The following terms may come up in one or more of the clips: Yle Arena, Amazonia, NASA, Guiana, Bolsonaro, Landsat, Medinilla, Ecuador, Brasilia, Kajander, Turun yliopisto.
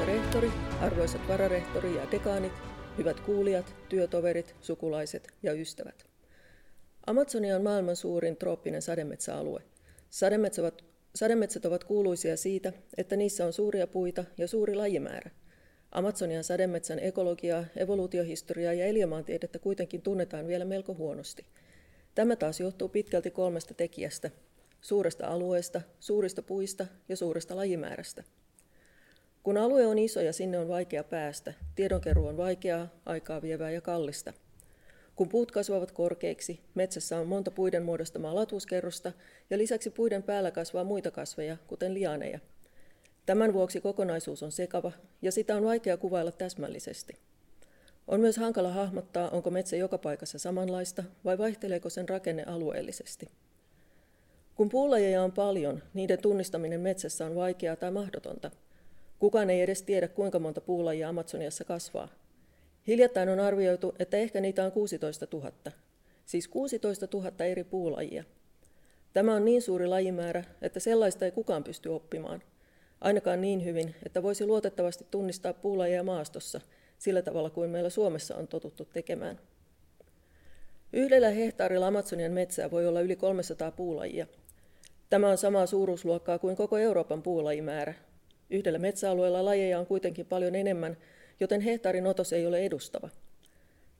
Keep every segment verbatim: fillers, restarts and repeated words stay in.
Arvoisa rehtori, arvoisat vararehtori ja dekaanit, hyvät kuulijat, työtoverit, sukulaiset ja ystävät. Amazonia on maailman suurin trooppinen sademetsäalue. Sademetsät ovat, sademetsät ovat kuuluisia siitä, että niissä on suuria puita ja suuri lajimäärä. Amazonian sademetsän ekologiaa, evoluutiohistoriaa ja eliömaantiedettä kuitenkin tunnetaan vielä melko huonosti. Tämä taas johtuu pitkälti kolmesta tekijästä, suuresta alueesta, suurista puista ja suuresta lajimäärästä. Kun alue on iso ja sinne on vaikea päästä, tiedonkeruu on vaikeaa, aikaa vievää ja kallista. Kun puut kasvavat korkeiksi, metsässä on monta puiden muodostamaa latuskerrosta ja lisäksi puiden päällä kasvaa muita kasveja, kuten lianeja. Tämän vuoksi kokonaisuus on sekava ja sitä on vaikea kuvailla täsmällisesti. On myös hankala hahmottaa, onko metsä joka paikassa samanlaista vai vaihteleeko sen rakenne alueellisesti. Kun puulajeja on paljon, niiden tunnistaminen metsässä on vaikeaa tai mahdotonta. Kukaan ei edes tiedä, kuinka monta puulajia Amazoniassa kasvaa. Hiljattain on arvioitu, että ehkä niitä on kuusitoista tuhatta. Siis kuusitoista tuhatta eri puulajia. Tämä on niin suuri lajimäärä, että sellaista ei kukaan pysty oppimaan. Ainakaan niin hyvin, että voisi luotettavasti tunnistaa puulajeja maastossa, sillä tavalla kuin meillä Suomessa on totuttu tekemään. Yhdellä hehtaarilla Amazonian metsää voi olla yli kolmesataa puulajia. Tämä on samaa suuruusluokkaa kuin koko Euroopan puulajimäärä. Yhdellä metsäalueella lajeja on kuitenkin paljon enemmän, joten hehtaarin otos ei ole edustava.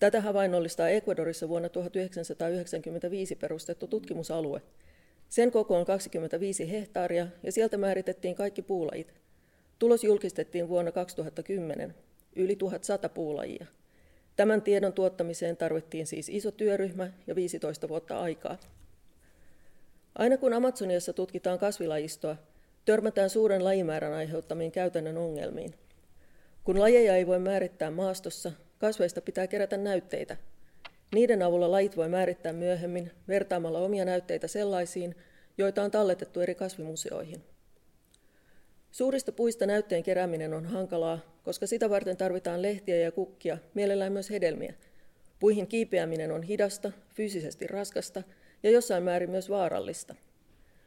Tätä havainnollistaa Ecuadorissa vuonna tuhatyhdeksänsataayhdeksänkymmentäviisi perustettu tutkimusalue. Sen koko on kaksikymmentäviisi hehtaaria ja sieltä määritettiin kaikki puulajit. Tulos julkistettiin vuonna kaksituhattakymmenen, yli tuhatsata puulajia. Tämän tiedon tuottamiseen tarvittiin siis iso työryhmä ja viisitoista vuotta aikaa. Aina kun Amazoniassa tutkitaan kasvilajistoa, törmätään suuren lajimäärän aiheuttamiin käytännön ongelmiin. Kun lajeja ei voi määrittää maastossa, kasveista pitää kerätä näytteitä. Niiden avulla lajit voi määrittää myöhemmin vertaamalla omia näytteitä sellaisiin, joita on talletettu eri kasvimuseoihin. Suurista puista näytteen kerääminen on hankalaa, koska sitä varten tarvitaan lehtiä ja kukkia, mielellään myös hedelmiä. Puihin kiipeäminen on hidasta, fyysisesti raskasta ja jossain määrin myös vaarallista.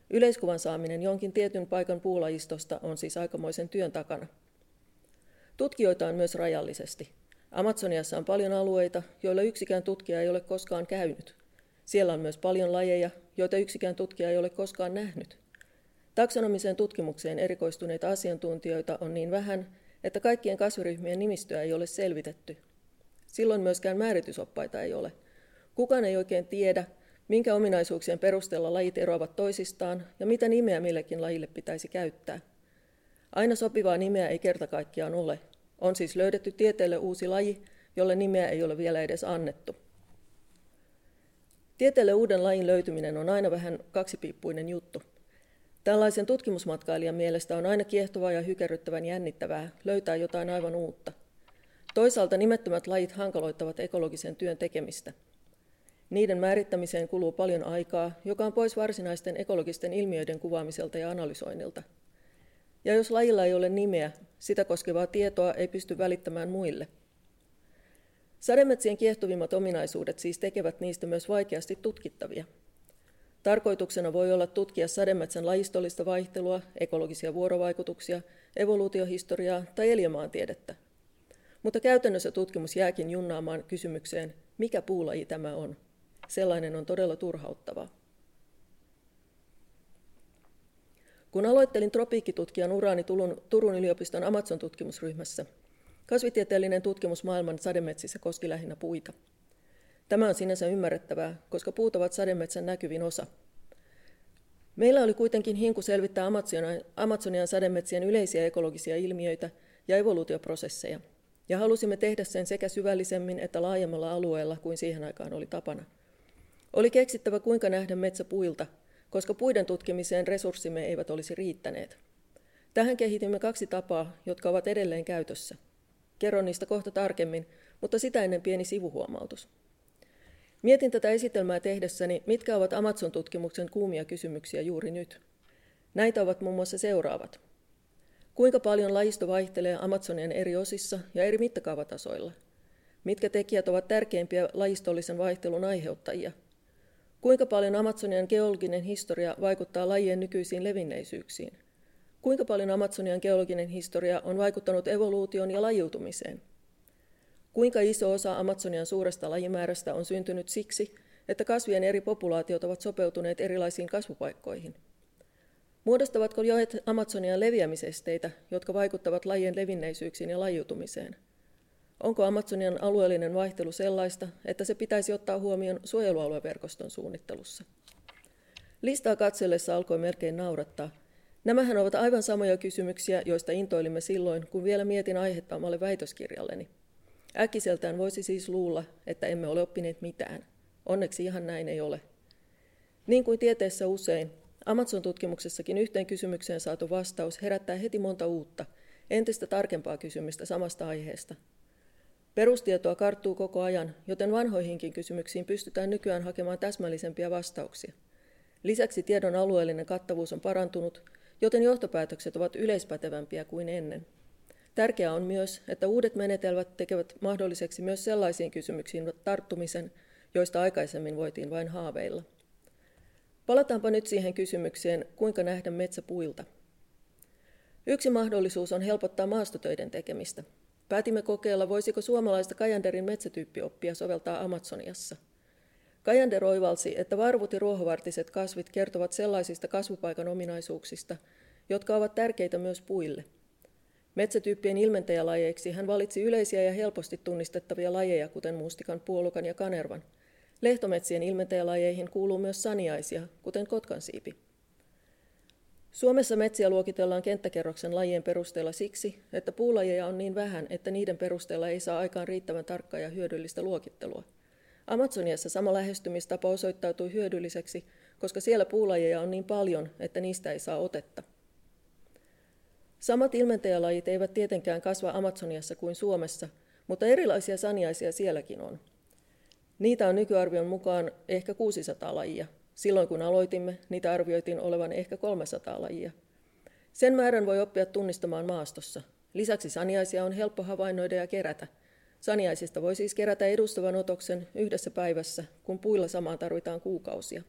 Yleiskuvan saaminen jonkin tietyn paikan puulajistosta on siis aikamoisen työn takana. Tutkijoita on myös rajallisesti. Amazoniassa on paljon alueita, joilla yksikään tutkija ei ole koskaan käynyt. Siellä on myös paljon lajeja, joita yksikään tutkija ei ole koskaan nähnyt. Taksonomiseen tutkimukseen erikoistuneita asiantuntijoita on niin vähän, että kaikkien kasviryhmien nimistöä ei ole selvitetty. Silloin myöskään määritysoppaita ei ole. Kukaan ei oikein tiedä, minkä ominaisuuksien perusteella lajit eroavat toisistaan ja mitä nimeä millekin lajille pitäisi käyttää. Aina sopivaa nimeä ei kerta kaikkiaan ole. On siis löydetty tieteelle uusi laji, jolle nimeä ei ole vielä edes annettu. Tieteelle uuden lajin löytyminen on aina vähän kaksipiippuinen juttu. Tällaisen tutkimusmatkailijan mielestä on aina kiehtovaa ja hykerryttävän jännittävää löytää jotain aivan uutta. Toisaalta nimettömät lajit hankaloittavat ekologisen työn tekemistä. Niiden määrittämiseen kuluu paljon aikaa, joka on pois varsinaisten ekologisten ilmiöiden kuvaamiselta ja analysoinnilta. Ja jos lajilla ei ole nimeä, sitä koskevaa tietoa ei pysty välittämään muille. Sademetsien kiehtovimmat ominaisuudet siis tekevät niistä myös vaikeasti tutkittavia. Tarkoituksena voi olla tutkia sademetsän lajistollista vaihtelua, ekologisia vuorovaikutuksia, evoluutiohistoriaa tai eliömaantiedettä. Mutta käytännössä tutkimus jääkin junnaamaan kysymykseen, mikä puulaji tämä on. Sellainen on todella turhauttavaa. Kun aloittelin tropiikkitutkijan uraani Turun yliopiston Amazon-tutkimusryhmässä, kasvitieteellinen tutkimus maailman sademetsissä koski lähinnä puita. Tämä on sinänsä ymmärrettävää, koska puut ovat sademetsän näkyvin osa. Meillä oli kuitenkin hinku selvittää Amazonian sademetsien yleisiä ekologisia ilmiöitä ja evoluutioprosesseja, ja halusimme tehdä sen sekä syvällisemmin että laajemmalla alueella kuin siihen aikaan oli tapana. Oli keksittävä, kuinka nähdä metsä puilta, koska puiden tutkimiseen resurssimme eivät olisi riittäneet. Tähän kehitimme kaksi tapaa, jotka ovat edelleen käytössä. Kerron niistä kohta tarkemmin, mutta sitä ennen pieni sivuhuomautus. Mietin tätä esitelmää tehdessäni, mitkä ovat Amazon-tutkimuksen kuumia kysymyksiä juuri nyt. Näitä ovat muun muassa seuraavat. Kuinka paljon lajisto vaihtelee Amazonian eri osissa ja eri mittakaavatasoilla? Mitkä tekijät ovat tärkeimpiä lajistollisen vaihtelun aiheuttajia? Kuinka paljon Amazonian geologinen historia vaikuttaa lajien nykyisiin levinneisyyksiin? Kuinka paljon Amazonian geologinen historia on vaikuttanut evoluutioon ja lajiutumiseen? Kuinka iso osa Amazonian suuresta lajimäärästä on syntynyt siksi, että kasvien eri populaatiot ovat sopeutuneet erilaisiin kasvupaikkoihin? Muodostavatko joet Amazonian leviämisesteitä, jotka vaikuttavat lajien levinneisyyksiin ja lajiutumiseen? Onko Amazonian alueellinen vaihtelu sellaista, että se pitäisi ottaa huomioon suojelualueverkoston suunnittelussa? Listaa katsellessa alkoi melkein naurattaa. Nämähän ovat aivan samoja kysymyksiä, joista intoilimme silloin, kun vielä mietin aihetta omalle väitöskirjalleni. Äkkiseltään voisi siis luulla, että emme ole oppineet mitään. Onneksi ihan näin ei ole. Niin kuin tieteessä usein, Amazon-tutkimuksessakin yhteen kysymykseen saatu vastaus herättää heti monta uutta, entistä tarkempaa kysymystä samasta aiheesta. Perustietoa karttuu koko ajan, joten vanhoihinkin kysymyksiin pystytään nykyään hakemaan täsmällisempiä vastauksia. Lisäksi tiedon alueellinen kattavuus on parantunut, joten johtopäätökset ovat yleispätevämpiä kuin ennen. Tärkeää on myös, että uudet menetelmät tekevät mahdolliseksi myös sellaisiin kysymyksiin tarttumisen, joista aikaisemmin voitiin vain haaveilla. Palataanpa nyt siihen kysymykseen, kuinka nähdä metsä puilta. Yksi mahdollisuus on helpottaa maastotöiden tekemistä. Päätimme kokeilla, voisiko suomalaista Kajanderin metsätyyppioppia soveltaa Amazoniassa. Kajander oivalsi, että varvut ja ruohovartiset kasvit kertovat sellaisista kasvupaikan ominaisuuksista, jotka ovat tärkeitä myös puille. Metsätyyppien ilmentäjälajeiksi hän valitsi yleisiä ja helposti tunnistettavia lajeja, kuten mustikan, puolukan ja kanervan. Lehtometsien ilmentäjälajeihin kuuluu myös saniaisia, kuten kotkansiipi. Suomessa metsiä luokitellaan kenttäkerroksen lajien perusteella siksi, että puulajeja on niin vähän, että niiden perusteella ei saa aikaan riittävän tarkkaa ja hyödyllistä luokittelua. Amazoniassa sama lähestymistapa osoittautui hyödylliseksi, koska siellä puulajeja on niin paljon, että niistä ei saa otetta. Samat ilmentäjälajit eivät tietenkään kasva Amazoniassa kuin Suomessa, mutta erilaisia saniaisia sielläkin on. Niitä on nykyarvion mukaan ehkä kuusisataa lajia. Silloin kun aloitimme, niitä arvioitiin olevan ehkä kolmesataa lajia. Sen määrän voi oppia tunnistamaan maastossa. Lisäksi saniaisia on helppo havainnoida ja kerätä. Saniaisista voi siis kerätä edustavan otoksen yhdessä päivässä, kun puilla samaan tarvitaan kuukausia.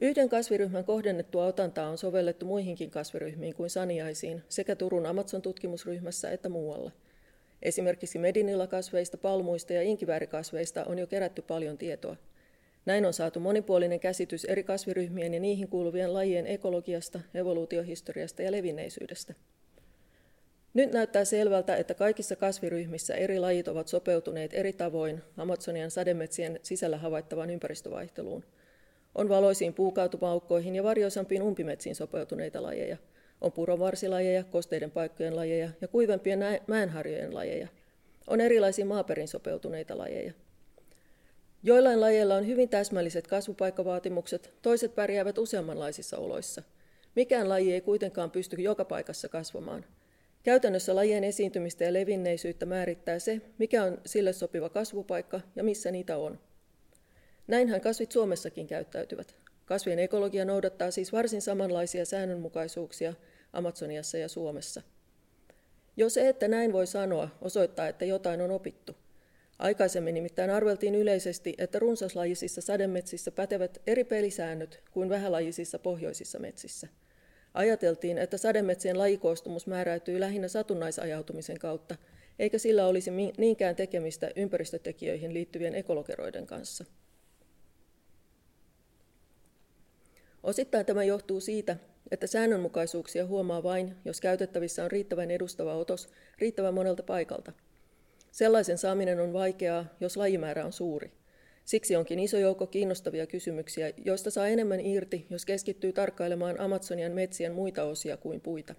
Yhden kasviryhmän kohdennettua otantaa on sovellettu muihinkin kasviryhmiin kuin saniaisiin, sekä Turun Amazon-tutkimusryhmässä että muualla. Esimerkiksi Medinillä kasveista, palmuista ja inkiväärikasveista on jo kerätty paljon tietoa. Näin on saatu monipuolinen käsitys eri kasviryhmien ja niihin kuuluvien lajien ekologiasta, evoluutiohistoriasta ja levinneisyydestä. Nyt näyttää selvältä, että kaikissa kasviryhmissä eri lajit ovat sopeutuneet eri tavoin Amazonian sademetsien sisällä havaittavaan ympäristövaihteluun. On valoisiin puukautumaukkoihin ja varjoisampiin umpimetsiin sopeutuneita lajeja. On puronvarsilajeja, kosteiden paikkojen lajeja ja kuivempien mäenharjojen lajeja. On erilaisiin maaperin sopeutuneita lajeja. Joillain lajeilla on hyvin täsmälliset kasvupaikkavaatimukset, toiset pärjäävät useammanlaisissa oloissa. Mikään laji ei kuitenkaan pysty joka paikassa kasvamaan. Käytännössä lajien esiintymistä ja levinneisyyttä määrittää se, mikä on sille sopiva kasvupaikka ja missä niitä on. Näinhän kasvit Suomessakin käyttäytyvät. Kasvien ekologia noudattaa siis varsin samanlaisia säännönmukaisuuksia Amazoniassa ja Suomessa. Jo se, että näin voi sanoa, osoittaa, että jotain on opittu. Aikaisemmin nimittäin arveltiin yleisesti, että runsaslajisissa sademetsissä pätevät eri pelisäännöt kuin vähälajisissa pohjoisissa metsissä. Ajateltiin, että sademetsien lajikoostumus määräytyy lähinnä satunnaisajautumisen kautta, eikä sillä olisi niinkään tekemistä ympäristötekijöihin liittyvien ekologeroiden kanssa. Osittain tämä johtuu siitä, että säännönmukaisuuksia huomaa vain, jos käytettävissä on riittävän edustava otos riittävän monelta paikalta. Sellaisen saaminen on vaikeaa, jos lajimäärä on suuri. Siksi onkin iso joukko kiinnostavia kysymyksiä, joista saa enemmän irti, jos keskittyy tarkkailemaan Amazonian metsien muita osia kuin puita.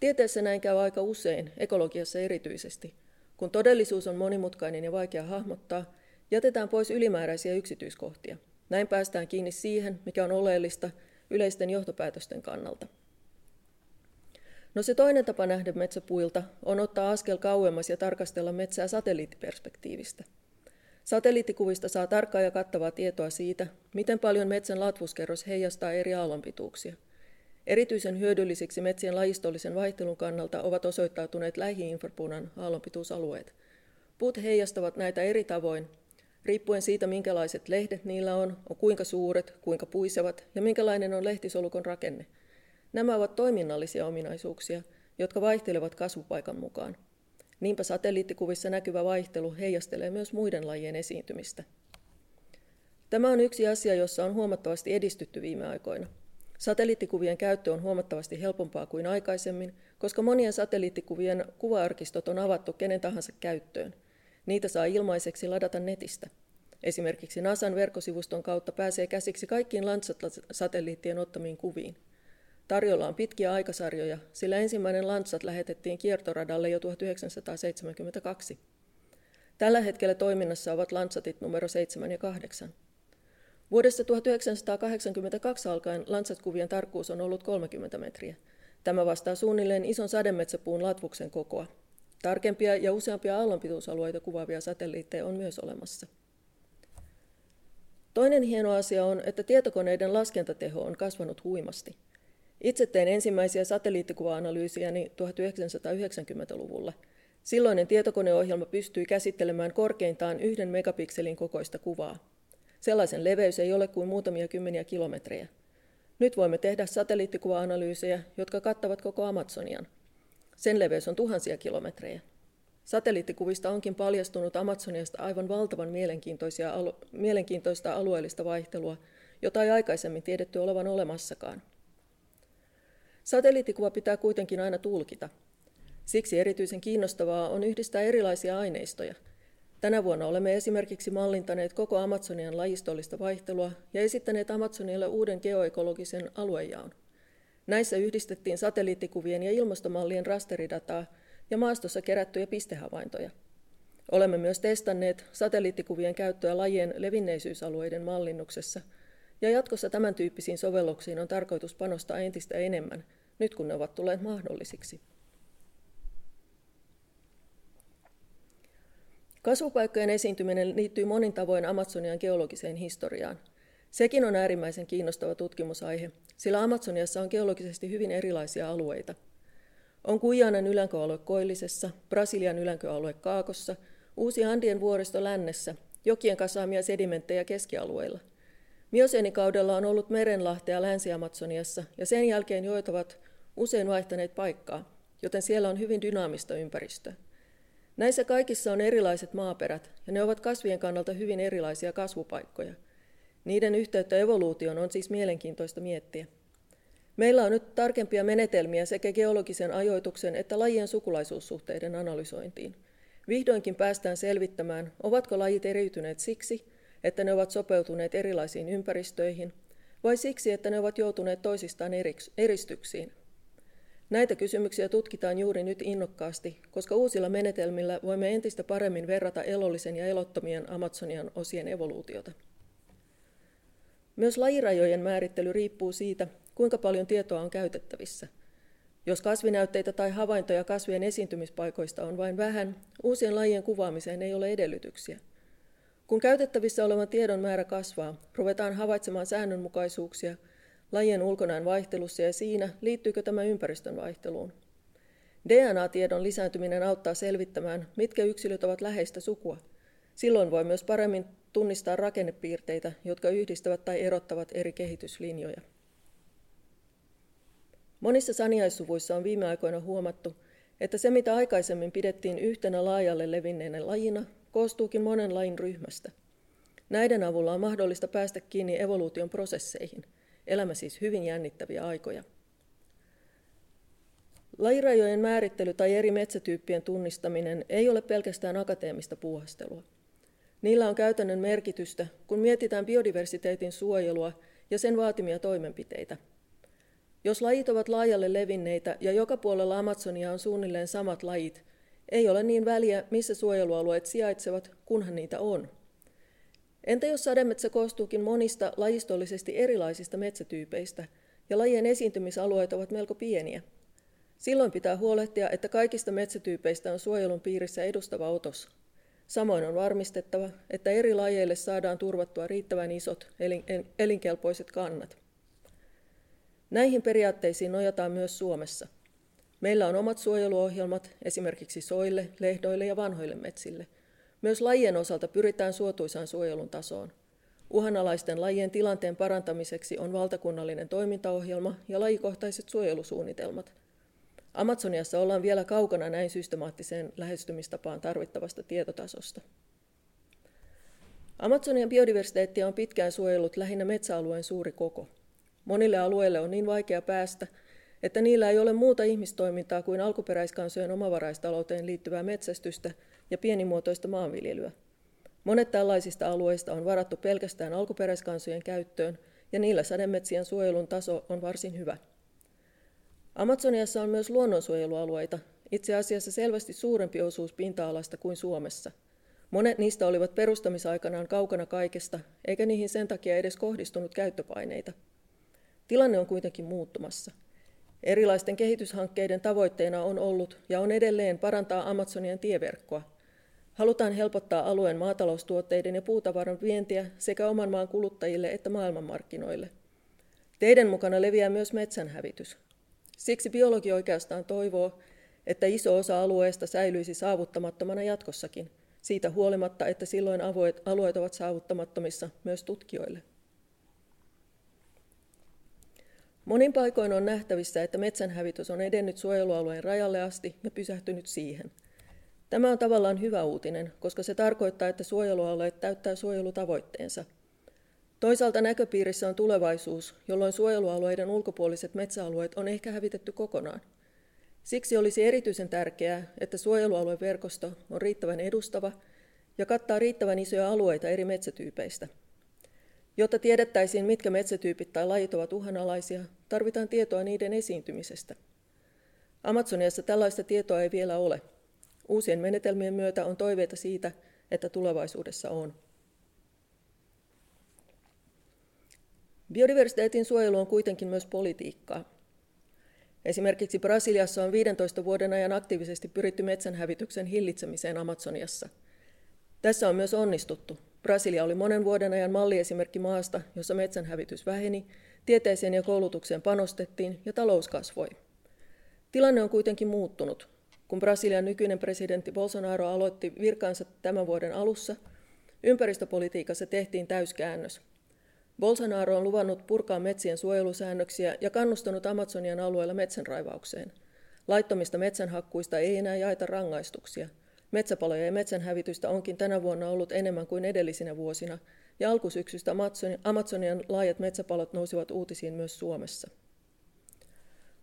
Tieteessä näin käy aika usein, ekologiassa erityisesti. Kun todellisuus on monimutkainen ja vaikea hahmottaa, jätetään pois ylimääräisiä yksityiskohtia. Näin päästään kiinni siihen, mikä on oleellista yleisten johtopäätösten kannalta. No se toinen tapa nähdä metsä puilta on ottaa askel kauemmas ja tarkastella metsää satelliittiperspektiivistä. Satelliittikuvista saa tarkkaa ja kattavaa tietoa siitä, miten paljon metsän latvuskerros heijastaa eri aallonpituuksia. Erityisen hyödyllisiksi metsien lajistollisen vaihtelun kannalta ovat osoittautuneet lähi-infrapunan aallonpituusalueet. Puut heijastavat näitä eri tavoin, riippuen siitä, minkälaiset lehdet niillä on, on kuinka suuret, kuinka puisevat ja minkälainen on lehtisolukon rakenne. Nämä ovat toiminnallisia ominaisuuksia, jotka vaihtelevat kasvupaikan mukaan. Niinpä satelliittikuvissa näkyvä vaihtelu heijastelee myös muiden lajien esiintymistä. Tämä on yksi asia, jossa on huomattavasti edistytty viime aikoina. Satelliittikuvien käyttö on huomattavasti helpompaa kuin aikaisemmin, koska monien satelliittikuvien kuva-arkistot on avattu kenen tahansa käyttöön. Niitä saa ilmaiseksi ladata netistä. Esimerkiksi NASAn verkkosivuston kautta pääsee käsiksi kaikkiin Landsat-satelliittien ottamiin kuviin. Tarjolla on pitkiä aikasarjoja, sillä ensimmäinen Landsat lähetettiin kiertoradalle jo tuhatyhdeksänsataaseitsemänkymmentäkaksi. Tällä hetkellä toiminnassa ovat Landsatit numero seitsemän ja kahdeksan. Vuodesta tuhatyhdeksänsataakahdeksankymmentäkaksi alkaen Landsat-kuvien tarkkuus on ollut kolmekymmentä metriä. Tämä vastaa suunnilleen ison sademetsäpuun latvuksen kokoa. Tarkempia ja useampia aallonpituusalueita kuvaavia satelliitteja on myös olemassa. Toinen hieno asia on, että tietokoneiden laskentateho on kasvanut huimasti. Itse tein ensimmäisiä satelliittikuva-analyysiäni tuhatyhdeksänsataayhdeksänkymmentäluvulla. Silloinen tietokoneohjelma pystyi käsittelemään korkeintaan yhden megapikselin kokoista kuvaa. Sellaisen leveys ei ole kuin muutamia kymmeniä kilometrejä. Nyt voimme tehdä satelliittikuva-analyysejä, jotka kattavat koko Amazonian. Sen leveys on tuhansia kilometrejä. Satelliittikuvista onkin paljastunut Amazoniasta aivan valtavan mielenkiintoisia, mielenkiintoista alueellista vaihtelua, jota ei aikaisemmin tiedetty olevan olemassakaan. Satelliittikuva pitää kuitenkin aina tulkita. Siksi erityisen kiinnostavaa on yhdistää erilaisia aineistoja. Tänä vuonna olemme esimerkiksi mallintaneet koko Amazonian lajistollista vaihtelua ja esittäneet Amazonialle uuden geoekologisen aluejaon. Näissä yhdistettiin satelliittikuvien ja ilmastomallien rasteridataa ja maastossa kerättyjä pistehavaintoja. Olemme myös testanneet satelliittikuvien käyttöä lajien levinneisyysalueiden mallinnuksessa, ja jatkossa tämän tyyppisiin sovelluksiin on tarkoitus panostaa entistä enemmän, nyt kun ne ovat tulleet mahdollisiksi. Kasvupaikkojen esiintyminen liittyy monin tavoin Amazonian geologiseen historiaan. Sekin on äärimmäisen kiinnostava tutkimusaihe, sillä Amazoniassa on geologisesti hyvin erilaisia alueita. On Guianan ylänköalue koillisessa, Brasilian ylänköalue kaakossa, uusi Andien vuoristo lännessä, jokien kasaamia sedimenttejä keskialueilla. Mioseenikaudella on ollut merenlahtea Länsi-Amazoniassa ja sen jälkeen joet ovat usein vaihtaneet paikkaa, joten siellä on hyvin dynaamista ympäristöä. Näissä kaikissa on erilaiset maaperät ja ne ovat kasvien kannalta hyvin erilaisia kasvupaikkoja. Niiden yhteyttä evoluutioon on siis mielenkiintoista miettiä. Meillä on nyt tarkempia menetelmiä sekä geologisen ajoituksen että lajien sukulaisuussuhteiden analysointiin. Vihdoinkin päästään selvittämään, ovatko lajit eriytyneet siksi, että ne ovat sopeutuneet erilaisiin ympäristöihin, vai siksi, että ne ovat joutuneet toisistaan eristyksiin. Näitä kysymyksiä tutkitaan juuri nyt innokkaasti, koska uusilla menetelmillä voimme entistä paremmin verrata elollisen ja elottomien Amazonian osien evoluutiota. Myös lajirajojen määrittely riippuu siitä, kuinka paljon tietoa on käytettävissä. Jos kasvinäytteitä tai havaintoja kasvien esiintymispaikoista on vain vähän, uusien lajien kuvaamiseen ei ole edellytyksiä. Kun käytettävissä olevan tiedon määrä kasvaa, ruvetaan havaitsemaan säännönmukaisuuksia lajien ulkonäön vaihtelussa ja siinä, liittyykö tämä ympäristön vaihteluun. D N A-tiedon lisääntyminen auttaa selvittämään, mitkä yksilöt ovat läheistä sukua. Silloin voi myös paremmin tunnistaa rakennepiirteitä, jotka yhdistävät tai erottavat eri kehityslinjoja. Monissa saniaissuvuissa on viime aikoina huomattu, että se mitä aikaisemmin pidettiin yhtenä laajalle levinneenä lajina, koostuukin monen lajin ryhmästä. Näiden avulla on mahdollista päästä kiinni evoluution prosesseihin. Elämme siis hyvin jännittäviä aikoja. Lajirajojen määrittely tai eri metsätyyppien tunnistaminen ei ole pelkästään akateemista puuhastelua. Niillä on käytännön merkitystä, kun mietitään biodiversiteetin suojelua ja sen vaatimia toimenpiteitä. Jos lajit ovat laajalle levinneitä ja joka puolella Amazonia on suunnilleen samat lajit, ei ole niin väliä, missä suojelualueet sijaitsevat, kunhan niitä on. Entä jos sademetsä koostuukin monista lajistollisesti erilaisista metsätyypeistä ja lajien esiintymisalueet ovat melko pieniä? Silloin pitää huolehtia, että kaikista metsätyypeistä on suojelun piirissä edustava otos. Samoin on varmistettava, että eri lajeille saadaan turvattua riittävän isot elinkelpoiset kannat. Näihin periaatteisiin nojataan myös Suomessa. Meillä on omat suojeluohjelmat esimerkiksi soille, lehdoille ja vanhoille metsille. Myös lajien osalta pyritään suotuisaan suojelun tasoon. Uhanalaisten lajien tilanteen parantamiseksi on valtakunnallinen toimintaohjelma ja lajikohtaiset suojelusuunnitelmat. Amazoniassa ollaan vielä kaukana näin systemaattiseen lähestymistapaan tarvittavasta tietotasosta. Amazonian biodiversiteettiä on pitkään suojellut lähinnä metsäalueen suuri koko. Monille alueille on niin vaikea päästä, että niillä ei ole muuta ihmistoimintaa kuin alkuperäiskansojen omavaraistalouteen liittyvää metsästystä ja pienimuotoista maanviljelyä. Monet tällaisista alueista on varattu pelkästään alkuperäiskansojen käyttöön, ja niillä sademetsien suojelun taso on varsin hyvä. Amazoniassa on myös luonnonsuojelualueita, itse asiassa selvästi suurempi osuus pinta-alasta kuin Suomessa. Monet niistä olivat perustamisaikanaan kaukana kaikesta, eikä niihin sen takia edes kohdistunut käyttöpaineita. Tilanne on kuitenkin muuttumassa. Erilaisten kehityshankkeiden tavoitteena on ollut ja on edelleen parantaa Amazonian tieverkkoa. Halutaan helpottaa alueen maataloustuotteiden ja puutavaran vientiä sekä oman maan kuluttajille että maailmanmarkkinoille. Teiden mukana leviää myös metsänhävitys. Siksi biologi oikeastaan toivoo, että iso osa alueesta säilyisi saavuttamattomana jatkossakin, siitä huolimatta, että silloin alueet ovat saavuttamattomissa myös tutkijoille. Monin paikoin on nähtävissä, että metsänhävitys on edennyt suojelualueen rajalle asti ja pysähtynyt siihen. Tämä on tavallaan hyvä uutinen, koska se tarkoittaa, että suojelualueet täyttää suojelutavoitteensa. Toisaalta näköpiirissä on tulevaisuus, jolloin suojelualueiden ulkopuoliset metsäalueet on ehkä hävitetty kokonaan. Siksi olisi erityisen tärkeää, että suojelualueverkosto on riittävän edustava ja kattaa riittävän isoja alueita eri metsätyypeistä. Jotta tiedettäisiin, mitkä metsätyypit tai lajit ovat uhanalaisia, tarvitaan tietoa niiden esiintymisestä. Amazoniassa tällaista tietoa ei vielä ole. Uusien menetelmien myötä on toiveita siitä, että tulevaisuudessa on. Biodiversiteetin suojelu on kuitenkin myös politiikkaa. Esimerkiksi Brasiliassa on viidentoista vuoden ajan aktiivisesti pyritty metsänhävityksen hillitsemiseen Amazoniassa. Tässä on myös onnistuttu. Brasilia oli monen vuoden ajan malliesimerkki maasta, jossa metsänhävitys väheni, tieteeseen ja koulutukseen panostettiin ja talous kasvoi. Tilanne on kuitenkin muuttunut. Kun Brasilian nykyinen presidentti Bolsonaro aloitti virkaansa tämän vuoden alussa, ympäristöpolitiikassa tehtiin täyskäännös. Bolsonaro on luvannut purkaa metsien suojelusäännöksiä ja kannustanut Amazonian alueella metsänraivaukseen. Laittomista metsänhakkuista ei enää jaeta rangaistuksia. Metsäpaloja ja metsänhävitystä onkin tänä vuonna ollut enemmän kuin edellisinä vuosina, ja alkusyksystä Amazonian laajat metsäpalot nousivat uutisiin myös Suomessa.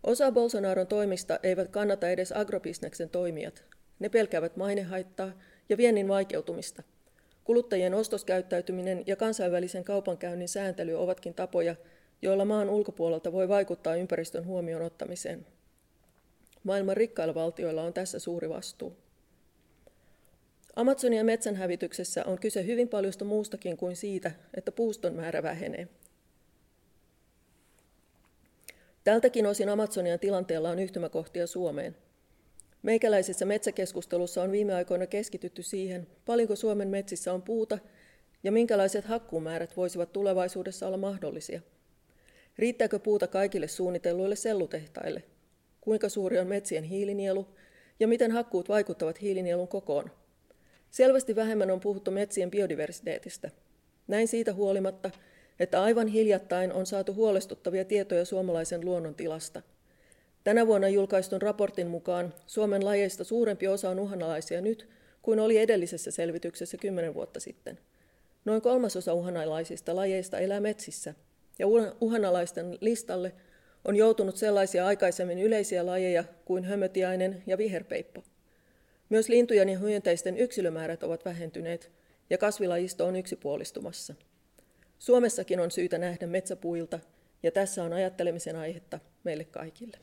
Osa Bolsonaron toimista eivät kannata edes agrobisneksen toimijat. Ne pelkäävät mainehaittaa ja viennin vaikeutumista. Kuluttajien ostoskäyttäytyminen ja kansainvälisen kaupankäynnin sääntely ovatkin tapoja, joilla maan ulkopuolelta voi vaikuttaa ympäristön huomioon ottamiseen. Maailman rikkailla valtioilla on tässä suuri vastuu. Amazonian metsänhävityksessä on kyse hyvin paljosta muustakin kuin siitä, että puuston määrä vähenee. Tältäkin osin Amazonian tilanteella on yhtymäkohtia Suomeen. Meikäläisessä metsäkeskustelussa on viime aikoina keskitytty siihen, paljonko Suomen metsissä on puuta ja minkälaiset hakkuumäärät voisivat tulevaisuudessa olla mahdollisia. Riittääkö puuta kaikille suunnitelluille sellutehtaille? Kuinka suuri on metsien hiilinielu ja miten hakkuut vaikuttavat hiilinielun kokoon? Selvästi vähemmän on puhuttu metsien biodiversiteetistä. Näin siitä huolimatta, että aivan hiljattain on saatu huolestuttavia tietoja suomalaisen luonnon tilasta. Tänä vuonna julkaistun raportin mukaan Suomen lajeista suurempi osa on uhanalaisia nyt kuin oli edellisessä selvityksessä kymmenen vuotta sitten. Noin kolmasosa uhanalaisista lajeista elää metsissä, ja uhanalaisten listalle on joutunut sellaisia aikaisemmin yleisiä lajeja kuin hömötiainen ja viherpeippo. Myös lintujen ja hyönteisten yksilömäärät ovat vähentyneet, ja kasvilajisto on yksipuolistumassa. Suomessakin on syytä nähdä metsäpuilta, ja tässä on ajattelemisen aihetta meille kaikille.